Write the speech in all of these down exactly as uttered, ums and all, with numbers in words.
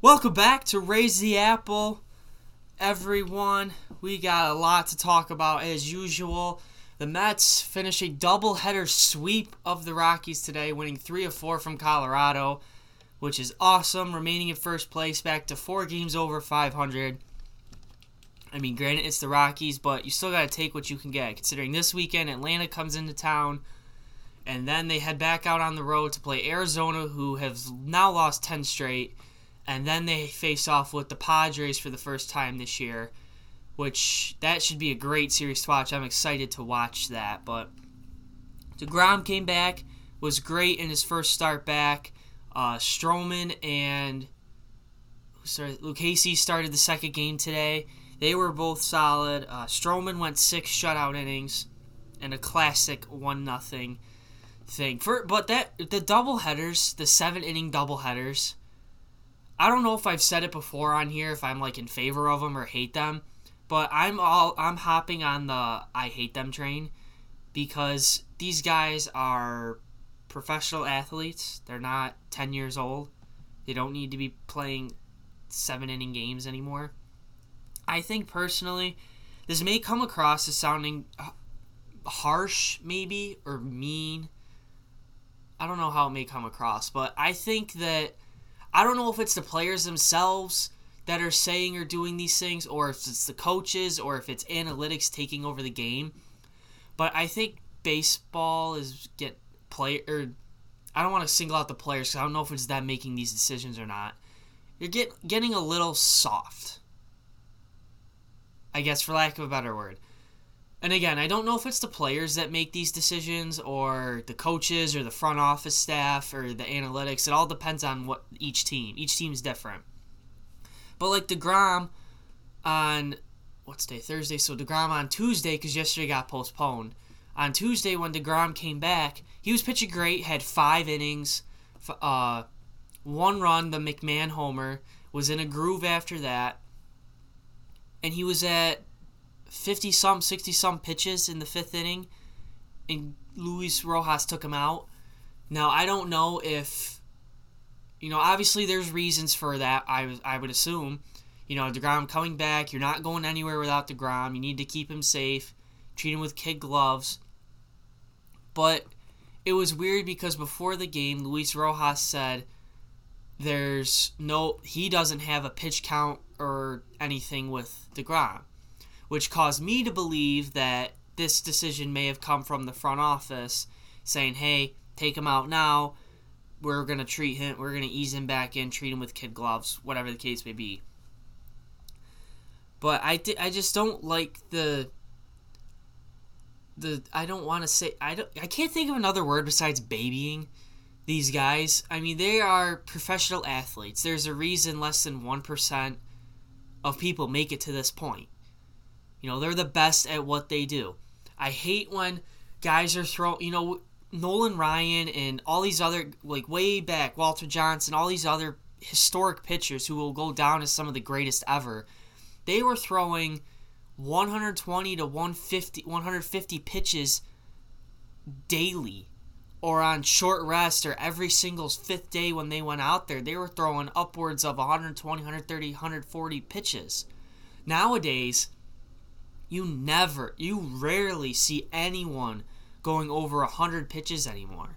Welcome back to Raise the Apple, everyone. We got a lot to talk about as usual. The Mets finish a doubleheader sweep of the Rockies today, winning three of four from Colorado, which is awesome, remaining in first place back to four games over five hundred. I mean, granted, it's the Rockies, but you still got to take what you can get, considering this weekend Atlanta comes into town, and then they head back out on the road to play Arizona, who have now lost ten straight. And then they face off with the Padres for the first time this year, which that should be a great series to watch. I'm excited to watch that. But DeGrom came back, was great in his first start back. Uh, Stroman and Lucchesi started the second game today. They were both solid. Uh, Stroman went six shutout innings and a classic one nothing thing. For, but that the doubleheaders, the seven-inning doubleheaders, I don't know if I've said it before on here, if I'm like in favor of them or hate them, but I'm all I'm hopping on the I hate them train because these guys are professional athletes. They're not ten years old. They don't need to be playing seven inning games anymore. I think personally, this may come across as sounding harsh, maybe, or mean. I don't know how it may come across, but I think that. I don't know if it's the players themselves that are saying or doing these things, or if it's the coaches, or if it's analytics taking over the game. But I think baseball is get play or I don't want to single out the players because I don't know if it's them making these decisions or not. You're get getting a little soft, I guess, for lack of a better word. And again, I don't know if it's the players that make these decisions or the coaches or the front office staff or the analytics. It all depends on what each team. Each team's different. But like DeGrom on, what's day? Thursday. So DeGrom on Tuesday, because yesterday got postponed. On Tuesday when DeGrom came back, he was pitching great, had five innings, uh, one run, the McMahon homer, was in a groove after that, and he was at fifty-some, sixty-some pitches in the fifth inning, and Luis Rojas took him out. Now, I don't know if, you know, obviously there's reasons for that, I, I would assume. You know, DeGrom coming back, you're not going anywhere without DeGrom. You need to keep him safe, treat him with kid gloves. But it was weird because before the game, Luis Rojas said there's no, he doesn't have a pitch count or anything with DeGrom, which caused me to believe that this decision may have come from the front office saying, hey, take him out now. We're going to treat him. We're going to ease him back in, treat him with kid gloves, whatever the case may be. But I, th- I just don't like the... the I don't want to say... I, don't, I can't think of another word besides babying these guys. I mean, they are professional athletes. There's a reason less than one percent of people make it to this point. You know, they're the best at what they do. I hate when guys are throwing, you know, Nolan Ryan and all these other, like way back, Walter Johnson, all these other historic pitchers who will go down as some of the greatest ever. They were throwing one twenty to one fifty pitches daily or on short rest or every single fifth day when they went out there. They were throwing upwards of one twenty, one thirty, one forty pitches. Nowadays, You never, you rarely see anyone going over one hundred pitches anymore.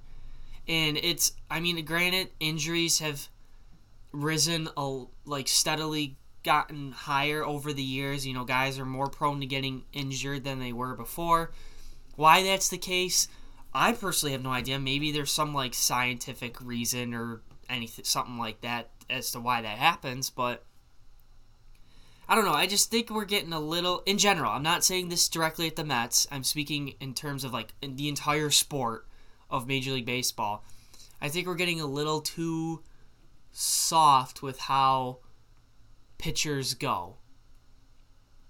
And it's, I mean, granted, injuries have risen, a, like, steadily gotten higher over the years. You know, guys are more prone to getting injured than they were before. Why that's the case, I personally have no idea. Maybe there's some, like, scientific reason or anything, something like that as to why that happens, but I don't know, I just think we're getting a little... In general, I'm not saying this directly at the Mets. I'm speaking in terms of like the entire sport of Major League Baseball. I think we're getting a little too soft with how pitchers go.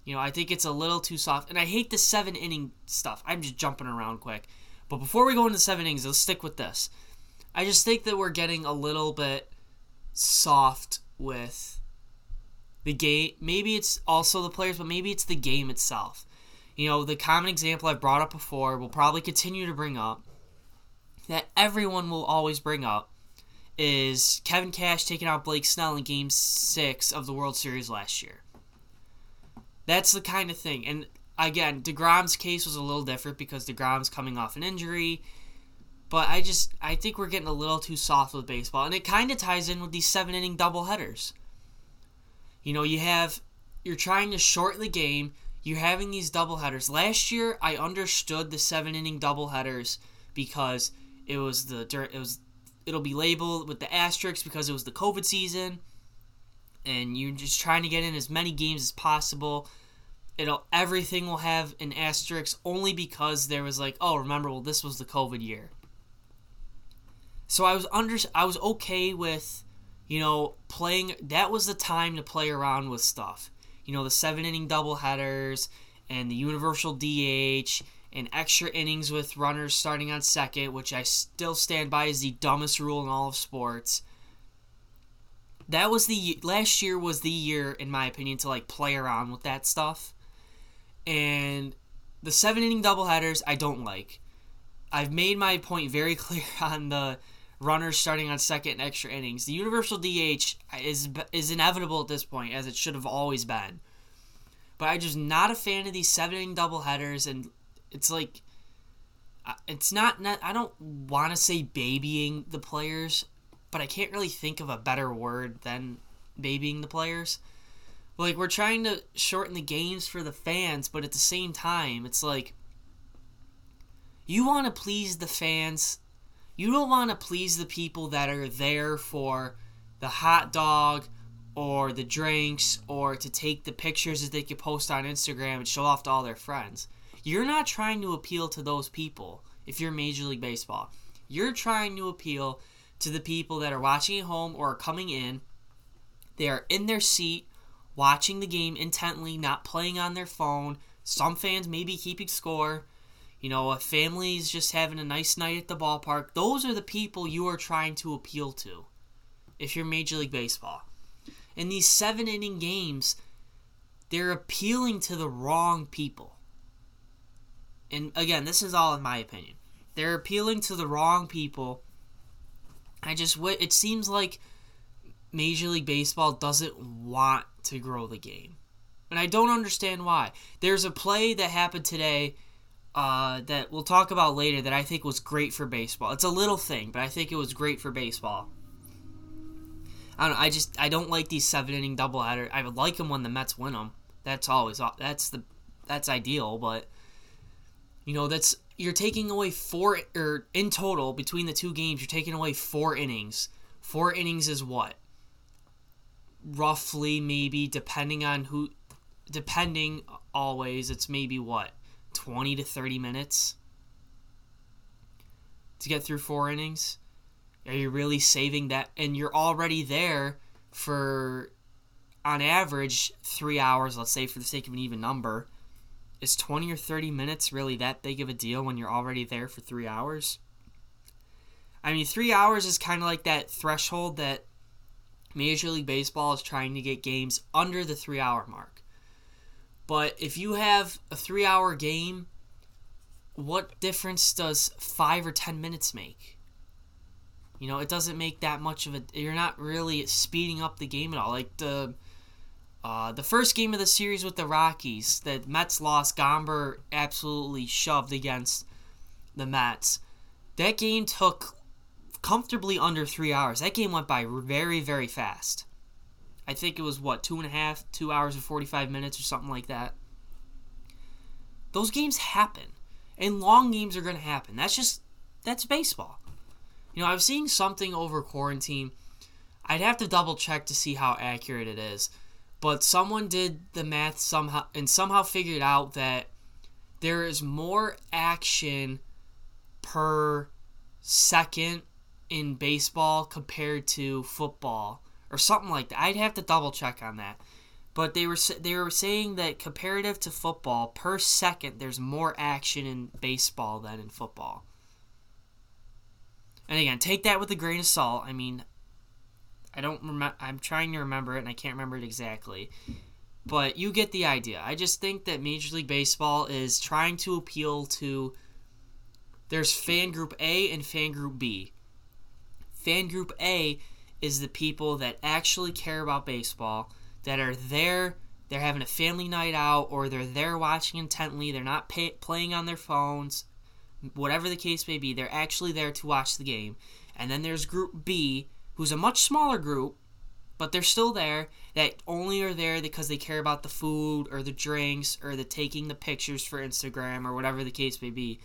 You know, I think it's a little too soft. And I hate the seven-inning stuff. I'm just jumping around quick. But before we go into seven innings, let's stick with this. I just think that we're getting a little bit soft with... the game, maybe it's also the players, but maybe it's the game itself. You know, the common example I've brought up before, will probably continue to bring up, that everyone will always bring up, is Kevin Cash taking out Blake Snell in Game six of the World Series last year. That's the kind of thing. And again, DeGrom's case was a little different because DeGrom's coming off an injury. But I just, I think we're getting a little too soft with baseball. And it kind of ties in with these seven-inning doubleheaders. You know, you have, you're trying to shorten the game. You're having these doubleheaders. Last year, I understood the seven-inning doubleheaders because it was the, it was, it'll be labeled with the asterisks because it was the COVID season. And you're just trying to get in as many games as possible. It'll everything will have an asterisk only because there was like, oh, remember, well, this was the COVID year. So I was under, I was okay with, you know, playing. That was the time to play around with stuff. You know, the seven inning doubleheaders and the universal D H and extra innings with runners starting on second, which I still stand by is the dumbest rule in all of sports. That was the last year was the year, in my opinion, to like play around with that stuff. And the seven inning doubleheaders, I don't like. I've made my point very clear on the runners starting on second and extra innings. The universal D H is is inevitable at this point, as it should have always been. But I'm just not a fan of these seven inning doubleheaders, and it's like it's not. not I don't want to say babying the players. But I can't really think of a better word than babying the players. Like, we're trying to shorten the games for the fans, but at the same time, it's like, you want to please the fans. You don't want to please the people that are there for the hot dog or the drinks or to take the pictures that they could post on Instagram and show off to all their friends. You're not trying to appeal to those people if you're Major League Baseball. You're trying to appeal to the people that are watching at home or are coming in. They are in their seat, watching the game intently, not playing on their phone. Some fans may be keeping score. You know, a family's just having a nice night at the ballpark. Those are the people you are trying to appeal to if you're Major League Baseball. In these seven-inning games, they're appealing to the wrong people. And again, this is all in my opinion. They're appealing to the wrong people. I just, it seems like Major League Baseball doesn't want to grow the game. And I don't understand why. There's a play that happened today uh, that we'll talk about later that I think was great for baseball. It's a little thing, but I think it was great for baseball. I don't know, I just, I don't like these seven-inning doubleheaders. I would like them when the Mets win them. That's always, that's the, that's ideal, but, you know, that's, you're taking away four, or in total, between the two games, you're taking away four innings. Four innings is what? Roughly, maybe, depending on who, depending always, it's maybe what? twenty to thirty minutes to get through four innings? Are you really saving that? And you're already there for, on average, three hours, let's say, for the sake of an even number. Is twenty or thirty minutes really that big of a deal when you're already there for three hours? I mean, three hours is kind of like that threshold that Major League Baseball is trying to get games under the three-hour mark. But if you have a three-hour game, what difference does five or ten minutes make? You know, it doesn't make that much of a... You're not really speeding up the game at all. Like, the... Uh, the first game of the series with the Rockies, the Mets lost. Gomber absolutely shoved against the Mets. That game took comfortably under three hours. That game went by very, very fast. I think it was, what, two and a half, two hours and forty-five minutes or something like that. Those games happen, and long games are going to happen. That's just, that's baseball. You know, I was seeing something over quarantine. I'd have to double-check to see how accurate it is. But someone did the math somehow and somehow figured out that there is more action per second in baseball compared to football or something like that. I'd have to double check on that. But they were they were saying that comparative to football, per second, there's more action in baseball than in football. And again, take that with a grain of salt. I mean, I don't remember. I'm trying to remember it, and I can't remember it exactly. But you get the idea. I just think that Major League Baseball is trying to appeal to. There's fan group A and fan group B. Fan group A is the people that actually care about baseball, that are there, they're having a family night out, or they're there watching intently, they're not pay, playing on their phones, whatever the case may be, they're actually there to watch the game. And then there's group B, who's a much smaller group, but they're still there, that only are there because they care about the food or the drinks or the taking the pictures for Instagram or whatever the case may be.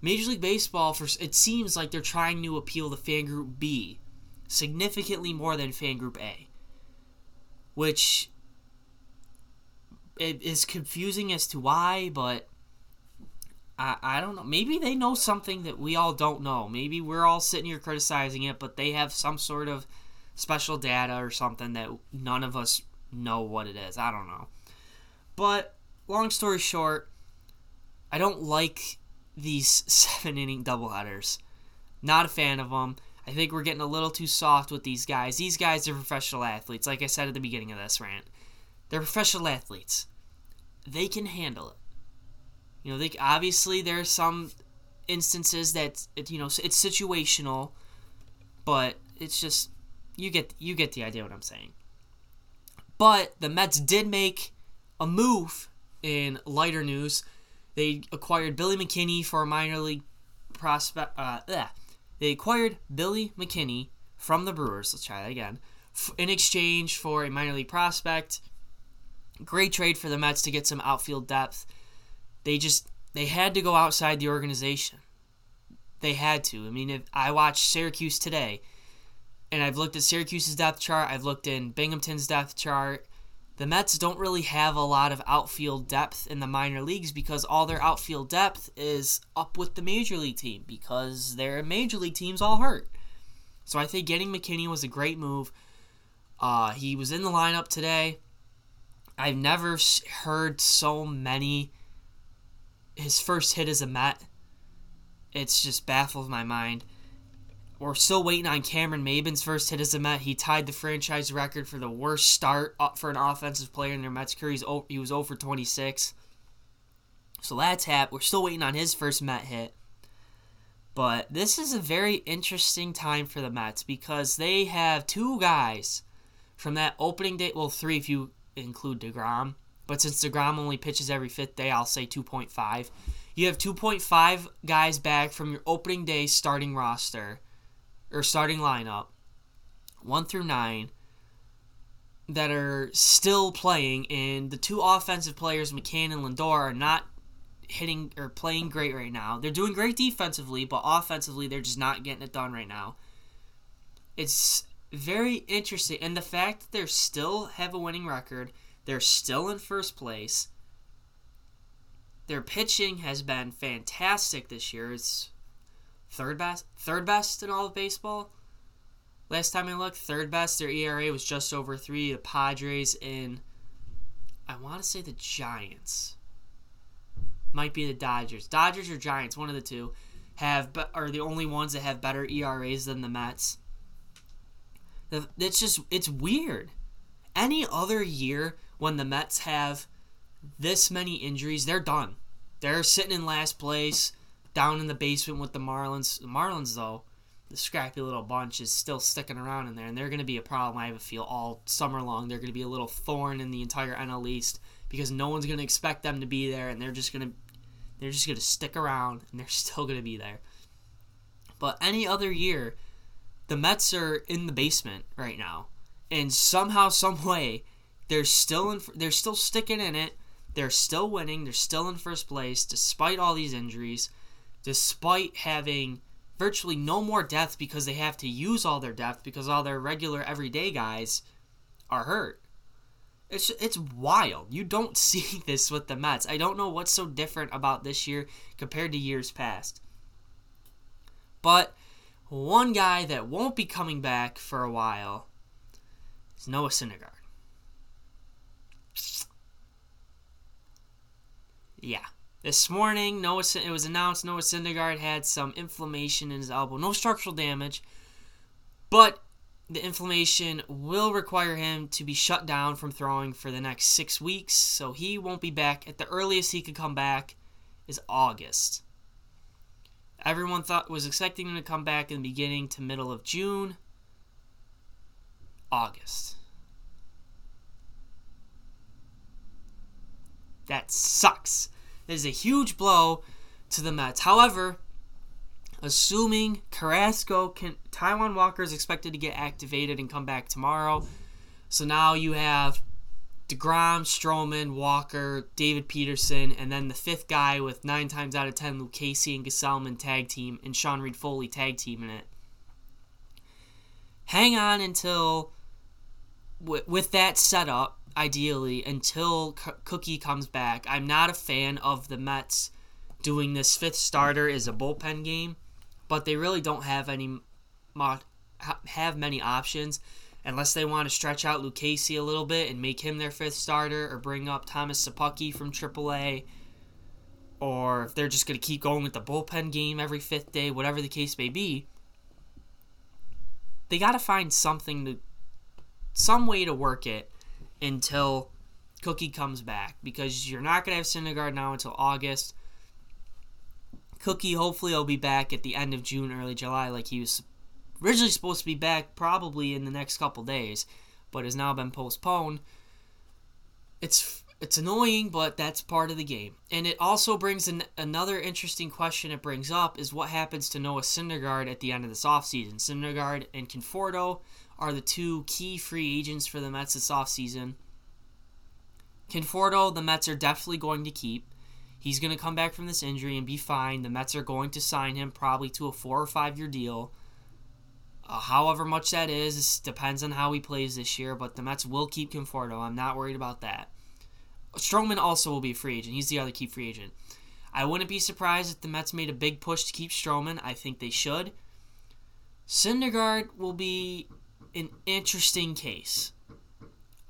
Major League Baseball, for it seems like they're trying to appeal to fan group B significantly more than fan group A, which is confusing as to why, but I, I don't know. Maybe they know something that we all don't know. Maybe we're all sitting here criticizing it, but they have some sort of special data or something that none of us know what it is. I don't know. But long story short, I don't like these seven-inning doubleheaders. Not a fan of them. I think we're getting a little too soft with these guys. These guys are professional athletes, like I said at the beginning of this rant. They're professional athletes. They can handle it. You know, they obviously there are some instances that, you know, it's situational, but it's just... You get you get the idea what I'm saying. But the Mets did make a move in lighter news. They acquired Billy McKinney for a minor league prospect. Uh, they acquired Billy McKinney from the Brewers. Let's try that again. In exchange for a minor league prospect. Great trade for the Mets to get some outfield depth. They just they had to go outside the organization. They had to. I mean, if I watched Syracuse today. And I've looked at Syracuse's depth chart. I've looked in Binghamton's depth chart. The Mets don't really have a lot of outfield depth in the minor leagues because all their outfield depth is up with the major league team because their major league team's all hurt. So I think getting McKinney was a great move. Uh, he was in the lineup today. I've never heard so many. His first hit as a Met. It's just baffles my mind. We're still waiting on Cameron Maben's first hit as a Met. He tied the franchise record for the worst start for an offensive player in their Mets career. He was oh for twenty-six. So that's happened. We're still waiting on his first Met hit. But this is a very interesting time for the Mets because they have two guys from that opening day. Well, three if you include DeGrom. But since DeGrom only pitches every fifth day, I'll say two point five. You have two point five guys back from your opening day starting roster. Or starting lineup, one through nine, that are still playing, and the two offensive players, McCann and Lindor, are not hitting or playing great right now. They're doing great defensively, but offensively, they're just not getting it done right now. It's very interesting, and the fact that they still have a winning record, they're still in first place. Their pitching has been fantastic this year. It's Third best third best in all of baseball. Last time I looked, third best. Their E R A was just over three. The Padres and I want to say the Giants. Might be the Dodgers. Dodgers or Giants, one of the two, have are the only ones that have better E R As than the Mets. It's just, it's weird. Any other year when the Mets have this many injuries, they're done. They're sitting in last place. Down in the basement with the Marlins. The Marlins, though, the scrappy little bunch is still sticking around in there, and they're going to be a problem, I have a feel, all summer long. They're going to be a little thorn in the entire N L East because no one's going to expect them to be there, and they're just going to they're just going to stick around, and they're still going to be there. But any other year, the Mets are in the basement right now, and somehow, some way, they're still in, they're still sticking in it. They're still winning. They're still in first place despite all these injuries. Despite having virtually no more depth because they have to use all their depth because all their regular everyday guys are hurt. It's it's wild. You don't see this with the Mets. I don't know what's so different about this year compared to years past. But one guy that won't be coming back for a while is Noah Syndergaard. Yeah. This morning, Noah, it was announced Noah Syndergaard had some inflammation in his elbow. No structural damage, but the inflammation will require him to be shut down from throwing for the next six weeks, so he won't be back. At the earliest he could come back is August. Everyone thought was expecting him to come back in the beginning to middle of June. August. That sucks. That is a huge blow to the Mets. However, assuming Carrasco can, Taiwan Walker is expected to get activated and come back tomorrow. So now you have DeGrom, Stroman, Walker, David Peterson, and then the fifth guy with nine times out of ten, Lucchesi and Gesellman tag team, and Sean Reed Foley tag team in it. Hang on until, with, with that setup, ideally, until C- Cookie comes back. I'm not a fan of the Mets doing this fifth starter as a bullpen game, but they really don't have any have many options. Unless they want to stretch out Lucchesi a little bit and make him their fifth starter, or bring up Thomas Sapucci from triple A, or if they're just going to keep going with the bullpen game every fifth day, whatever the case may be, they got to find something to, some way to work it until Cookie comes back, because you're not going to have Syndergaard now until August. Cookie hopefully will be back at the end of June, early July, like he was originally supposed to be back probably in the next couple days, but has now been postponed. It's it's annoying, but that's part of the game. And it also brings in another interesting question it brings up is what happens to Noah Syndergaard at the end of this offseason. Syndergaard and Conforto are the two key free agents for the Mets this offseason. Conforto, the Mets are definitely going to keep. He's going to come back from this injury and be fine. The Mets are going to sign him probably to a four or five year deal. Uh, however much that is, it depends on how he plays this year, but the Mets will keep Conforto. I'm not worried about that. Stroman also will be a free agent. He's the other key free agent. I wouldn't be surprised if the Mets made a big push to keep Stroman. I think they should. Syndergaard will be an interesting case.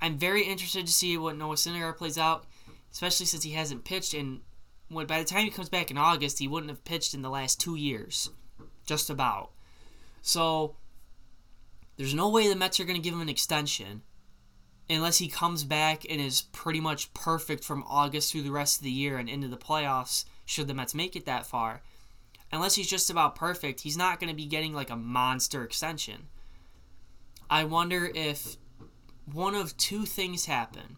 I'm very interested to see what Noah Syndergaard plays out, especially since he hasn't pitched, and by the time he comes back in August, he wouldn't have pitched in the last two years, just about. So there's no way the Mets are going to give him an extension unless he comes back and is pretty much perfect from August through the rest of the year and into the playoffs, should the Mets make it that far. Unless he's just about perfect, he's not going to be getting like a monster extension. I wonder if one of two things happen.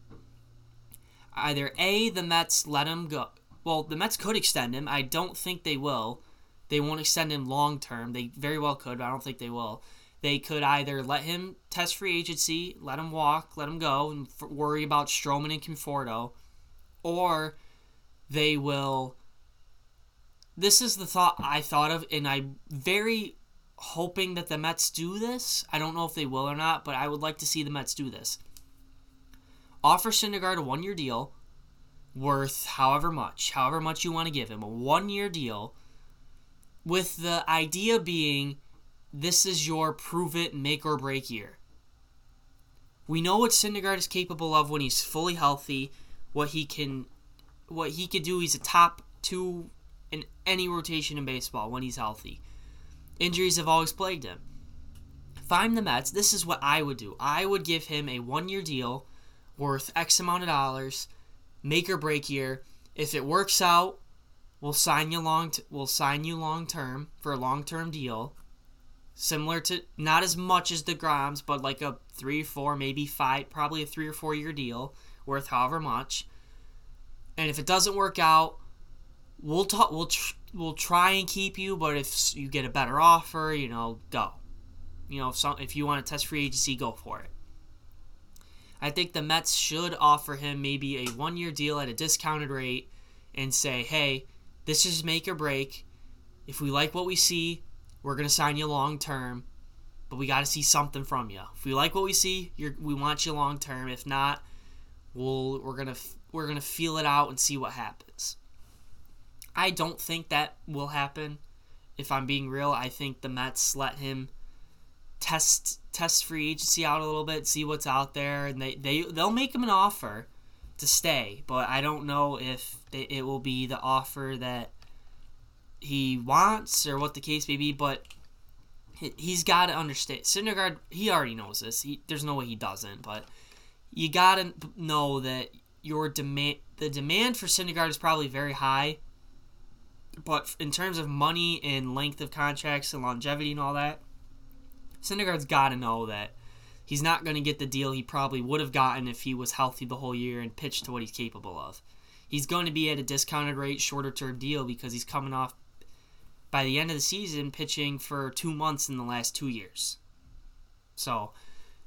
Either A, the Mets let him go. Well, the Mets could extend him. I don't think they will. They won't extend him long term. They very well could, but I don't think they will. They could either let him test free agency, let him walk, let him go, and f- worry about Stroman and Conforto, or they will. This is the thought I thought of, and I'm very hoping that the Mets do this. I don't know if they will or not, but I would like to see the Mets do this. Offer Syndergaard a one-year deal worth however much, however much you want to give him, a one-year deal, with the idea being, this is your prove-it, make-or-break year. We know what Syndergaard is capable of when he's fully healthy, what he can what he could do. He's a top two in any rotation in baseball when he's healthy. Injuries have always plagued him. If I'm the Mets, this is what I would do. I would give him a one-year deal worth X amount of dollars, make-or-break year. If it works out, we'll sign you long t- we'll sign you long-term for a long-term deal. Similar to, not as much as DeGrom's, but like a three, four, maybe five, probably a three or four year deal worth however much. And if it doesn't work out, we'll talk. We'll tr- we'll try and keep you, but if you get a better offer, you know, go. You know, if some, if you want to test free agency, go for it. I think the Mets should offer him maybe a one year deal at a discounted rate, and say, hey, this is make or break. If we like what we see, we're going to sign you long-term, but we got to see something from you. If we like what we see, you're, we want you long-term. If not, we'll, we're going to we're gonna feel it out and see what happens. I don't think that will happen. If I'm being real, I think the Mets let him test test free agency out a little bit, see what's out there, and they, they, they'll make him an offer to stay, but I don't know if they, it will be the offer that he wants or what the case may be, but he's got to understand. Syndergaard, he already knows this. He, there's no way he doesn't, but you got to know that your demand, the demand for Syndergaard is probably very high, But in terms of money and length of contracts and longevity and all that, Syndergaard's got to know that he's not going to get the deal he probably would have gotten if he was healthy the whole year and pitched to what he's capable of. He's going to be at a discounted rate, shorter-term deal because he's coming off, by the end of the season, pitching for two months in the last two years. So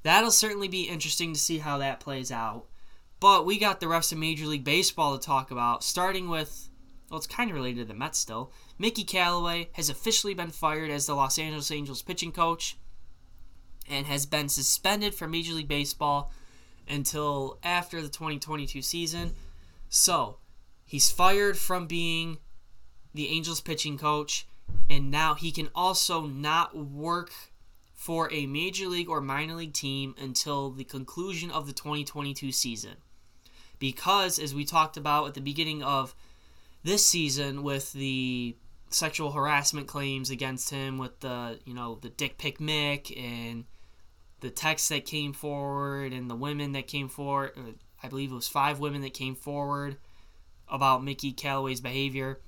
that'll certainly be interesting to see how that plays out. But we got the rest of Major League Baseball to talk about, starting with, well, it's kind of related to the Mets still. Mickey Callaway has officially been fired as the Los Angeles Angels pitching coach and has been suspended from Major League Baseball until after the twenty twenty-two season. So he's fired from being the Angels pitching coach, and now he can also not work for a major league or minor league team until the conclusion of the twenty twenty-two season. Because, as we talked about at the beginning of this season with the sexual harassment claims against him with the, you know, the dick pic Mick and the texts that came forward and the women that came forward, I believe it was five women that came forward about Mickey Callaway's behavior.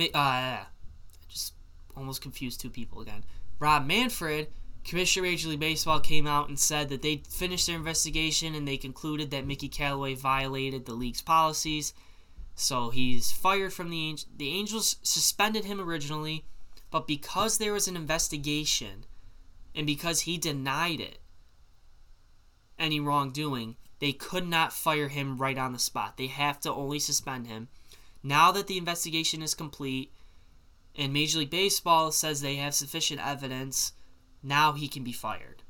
Uh, I just almost confused two people again. Rob Manfred, Commissioner of Major League Baseball, came out and said that they finished their investigation and they concluded that Mickey Callaway violated the league's policies. So he's fired from the Angels. The Angels suspended him originally, but because there was an investigation and because he denied it, any wrongdoing, they could not fire him right on the spot. They have to only suspend him. Now that the investigation is complete and Major League Baseball says they have sufficient evidence, now he can be fired.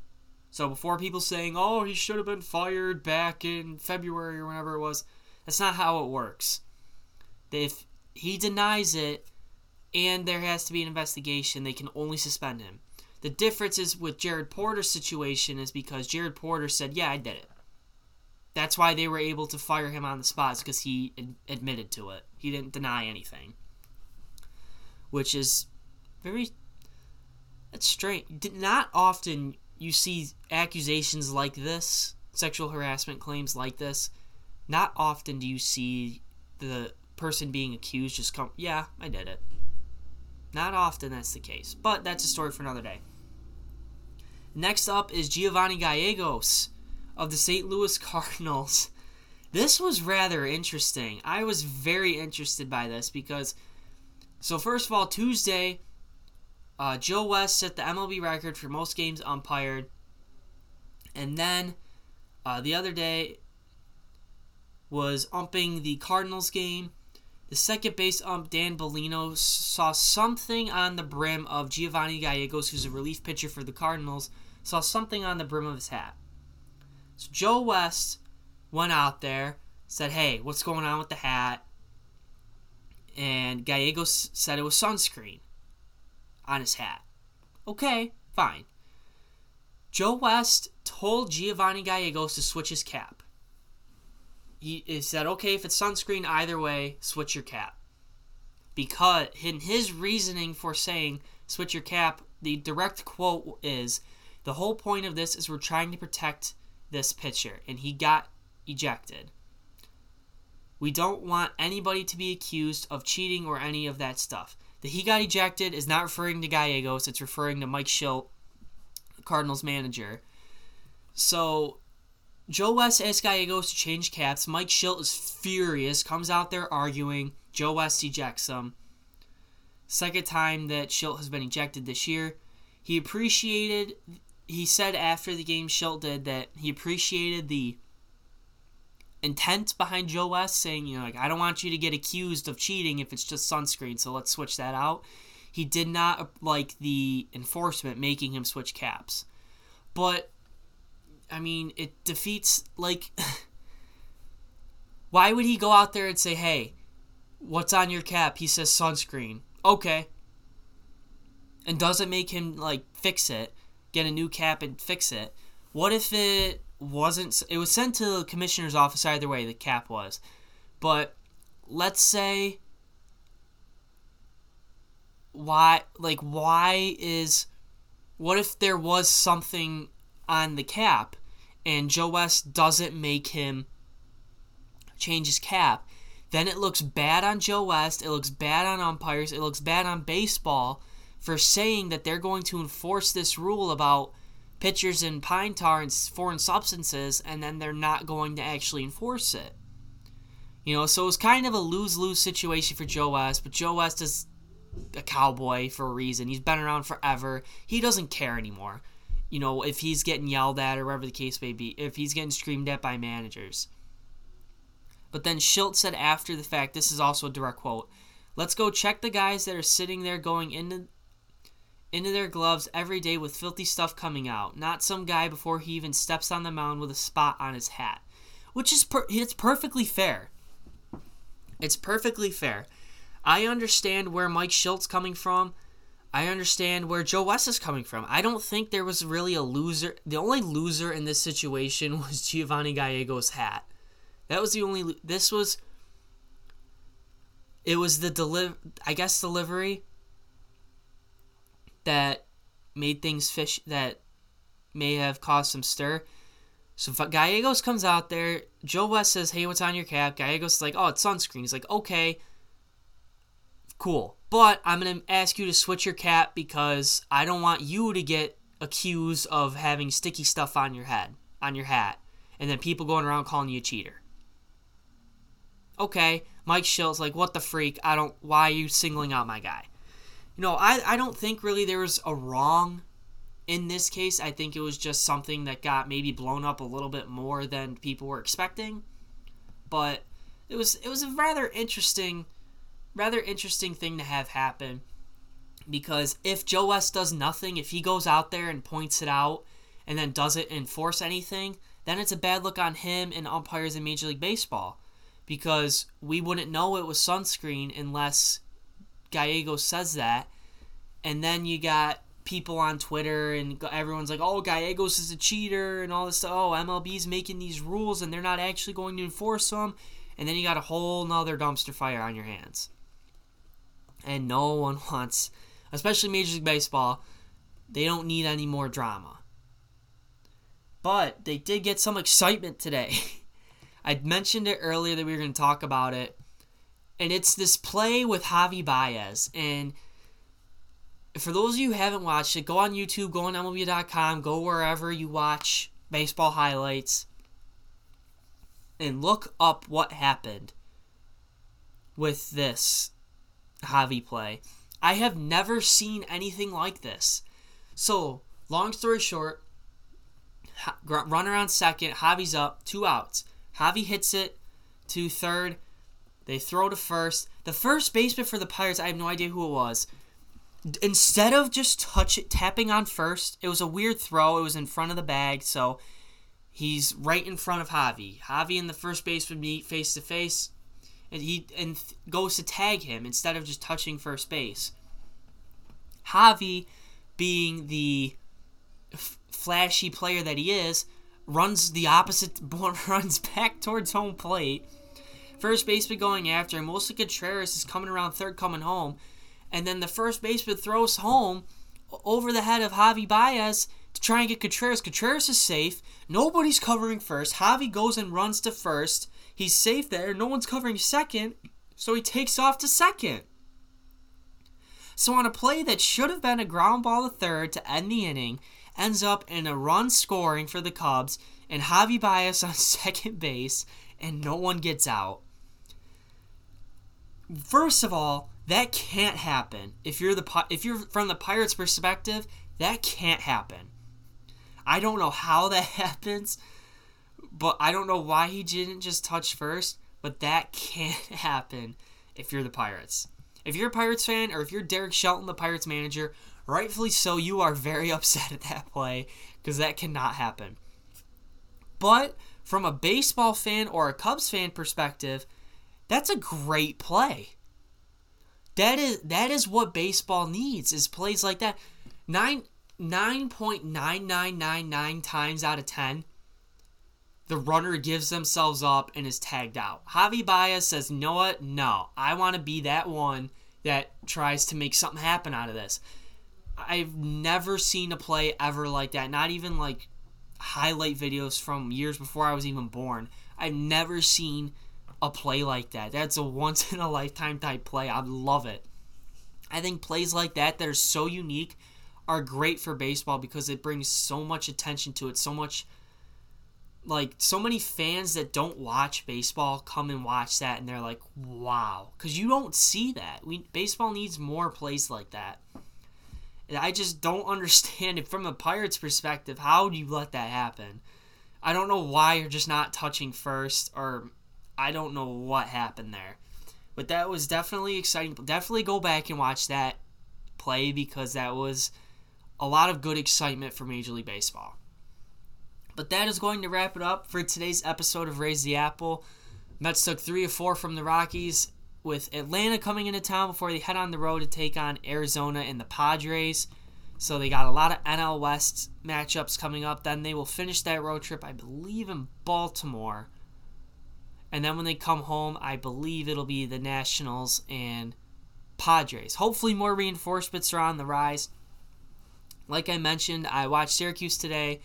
So before people saying, oh, he should have been fired back in February or whenever it was, that's not how it works. If he denies it and there has to be an investigation, they can only suspend him. The difference is with Jared Porter's situation is because Jared Porter said, yeah, I did it. That's why they were able to fire him on the spot, because he ad- admitted to it. He didn't deny anything. Which is very... That's strange. Not often you see accusations like this, sexual harassment claims like this. Not often do you see the person being accused just come, yeah, I did it. Not often that's the case. But that's a story for another day. Next up is Giovanni Gallegos of the Saint Louis Cardinals. This was rather interesting. I was very interested by this because... So first of all, Tuesday, uh, Joe West set the M L B record for most games umpired. And then uh, the other day was umping the Cardinals game. The second base ump, Dan Bellino, saw something on the brim of Giovanni Gallegos, who's a relief pitcher for the Cardinals, saw something on the brim of his hat. So Joe West went out there, said, hey, what's going on with the hat? And Gallegos said it was sunscreen on his hat. Okay, fine. Joe West told Giovanni Gallegos to switch his cap. He, he said, okay, if it's sunscreen, either way, switch your cap. Because in his reasoning for saying switch your cap, the direct quote is, the whole point of this is we're trying to protect this pitcher, and he got ejected. We don't want anybody to be accused of cheating or any of that stuff. The he got ejected is not referring to Gallegos, it's referring to Mike Shildt, the Cardinals manager. So Joe West asks Gallegos to change caps. Mike Shildt is furious, comes out there arguing. Joe West ejects him. Second time that Shildt has been ejected this year. He appreciated, he said after the game, Shildt did, that he appreciated the intent behind Joe West saying, you know, like, I don't want you to get accused of cheating if it's just sunscreen, so let's switch that out. He did not like the enforcement making him switch caps. But I mean, it defeats, like, why would he go out there and say, hey, what's on your cap? He says sunscreen. Okay. And doesn't make him, like, fix it, get a new cap and fix it. What if it wasn't, it was sent to the commissioner's office either way, the cap was. But let's say, why, like, why is, what if there was something on the cap and Joe West doesn't make him change his cap? then it looks bad on Joe West, it looks bad on umpires, it looks bad on baseball for saying that they're going to enforce this rule about pitchers and pine tar and foreign substances, and then they're not going to actually enforce it. You know, so it was kind of a lose-lose situation for Joe West, but Joe West is a cowboy for a reason. He's been around forever. He doesn't care anymore. You know, if he's getting yelled at or whatever the case may be, if he's getting screamed at by managers. But then Shildt said after the fact, this is also a direct quote, "Let's go check the guys that are sitting there going into into their gloves every day with filthy stuff coming out, not some guy before he even steps on the mound with a spot on his hat." Which is, per- it's perfectly fair. It's perfectly fair. I understand where Mike Shilt's coming from. I understand where Joe West is coming from. I don't think there was really a loser. The only loser in this situation was Giovanni Gallegos' hat. That was the only... Lo- this was... It was the, deli- I guess, delivery that made things fish... that may have caused some stir. So Gallegos comes out there. Joe West says, "Hey, what's on your cap?" Gallegos is like, "Oh, it's sunscreen." He's like, "Okay, cool. But I'm going to ask you to switch your cap because I don't want you to get accused of having sticky stuff on your head, on your hat, and then people going around calling you a cheater." Okay, Mike Shilt's like, "What the freak? I don't, why are you singling out my guy?" You know, I, I don't think really there was a wrong in this case. I think it was just something that got maybe blown up a little bit more than people were expecting. But it was it was a rather interesting rather interesting thing to have happen, because if Joe West does nothing, if he goes out there and points it out and then doesn't enforce anything, then it's a bad look on him and umpires in Major League Baseball, because we wouldn't know it was sunscreen unless Gallegos says that. And then you got people on Twitter and everyone's like, "Oh, Gallegos is a cheater," and all this stuff. "Oh, M L B's making these rules and they're not actually going to enforce them." And then you got a whole nother dumpster fire on your hands. And no one wants, especially Major League Baseball, they don't need any more drama. But they did get some excitement today. I mentioned it earlier that we were going to talk about it. And it's this play with Javi Baez. And for those of you who haven't watched it, go on YouTube, go on M L B dot com, go wherever you watch baseball highlights, and look up what happened with this Javi play. I have never seen anything like this. So, long story short, runner on second, Javi's up, two outs. Javi hits it to third. They throw to first. The first baseman for the Pirates, I have no idea who it was. Instead of just touch it, tapping on first, it was a weird throw. It was in front of the bag, so he's right in front of Javi. Javi and the first baseman meet face to face, and he and th- goes to tag him instead of just touching first base. Javi, being the f- flashy player that he is, runs the opposite, runs back towards home plate. First baseman going after him. Mostly Contreras is coming around third, coming home. And then the first baseman throws home over the head of Javi Baez to try and get Contreras. Contreras is safe. Nobody's covering first. Javi goes and runs to first. He's safe there. No one's covering second. So he takes off to second. So on a play that should have been a ground ball to third to end the inning, ends up in a run scoring for the Cubs and Javi Baez on second base, and no one gets out. First of all, that can't happen. If you're the if you're from the Pirates' perspective, that can't happen. I don't know how that happens, but I don't know why he didn't just touch first, but that can't happen if you're the Pirates. If you're a Pirates fan, or if you're Derek Shelton, the Pirates manager, rightfully so, you are very upset at that play, because that cannot happen. But from a baseball fan or a Cubs fan perspective, that's a great play. That is that is what baseball needs, is plays like that. Nine nine point nine nine nine nine times out of ten, the runner gives themselves up and is tagged out. Javi Baez says, "You know what? No, I want to be that one that tries to make something happen out of this." I've never seen a play ever like that. Not even like highlight videos from years before I was even born. I've never seen a play like that. That's a once-in-a-lifetime type play. I love it. I think plays like that that are so unique are great for baseball because it brings so much attention to it, so much, like, so many fans that don't watch baseball come and watch that, and they're like, wow, because you don't see that. We baseball needs more plays like that. And I just don't understand it from a Pirates perspective. How do you let that happen? I don't know why you're just not touching first, or I don't know what happened there. But that was definitely exciting. Definitely go back and watch that play because that was a lot of good excitement for Major League Baseball. But that is going to wrap it up for today's episode of Raise the Apple. Mets took three or four from the Rockies, with Atlanta coming into town before they head on the road to take on Arizona and the Padres. So they got a lot of N L West matchups coming up. Then they will finish that road trip, I believe, in Baltimore. And then when they come home, I believe it'll be the Nationals and Padres. Hopefully more reinforcements are on the rise. Like I mentioned, I watched Syracuse today.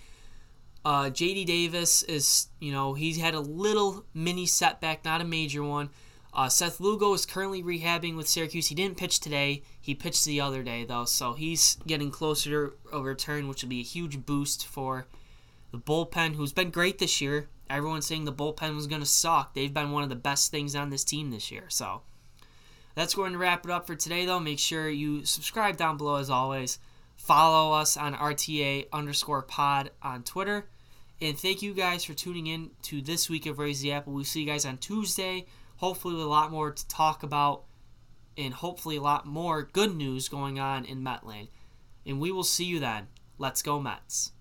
Uh, J D Davis is, you know, he's had a little mini setback, not a major one. Uh, Seth Lugo is currently rehabbing with Syracuse. He didn't pitch today. He pitched the other day, though, so he's getting closer to a return, which will be a huge boost for the bullpen, who's been great this year. Everyone's saying the bullpen was going to suck. They've been one of the best things on this team this year. So that's going to wrap it up for today, though. Make sure you subscribe down below, as always. Follow us on R T A underscore pod on Twitter. And thank you guys for tuning in to this week of Raise the Apple. We'll see you guys on Tuesday. Hopefully with a lot more to talk about and hopefully a lot more good news going on in Metland. And we will see you then. Let's go Mets.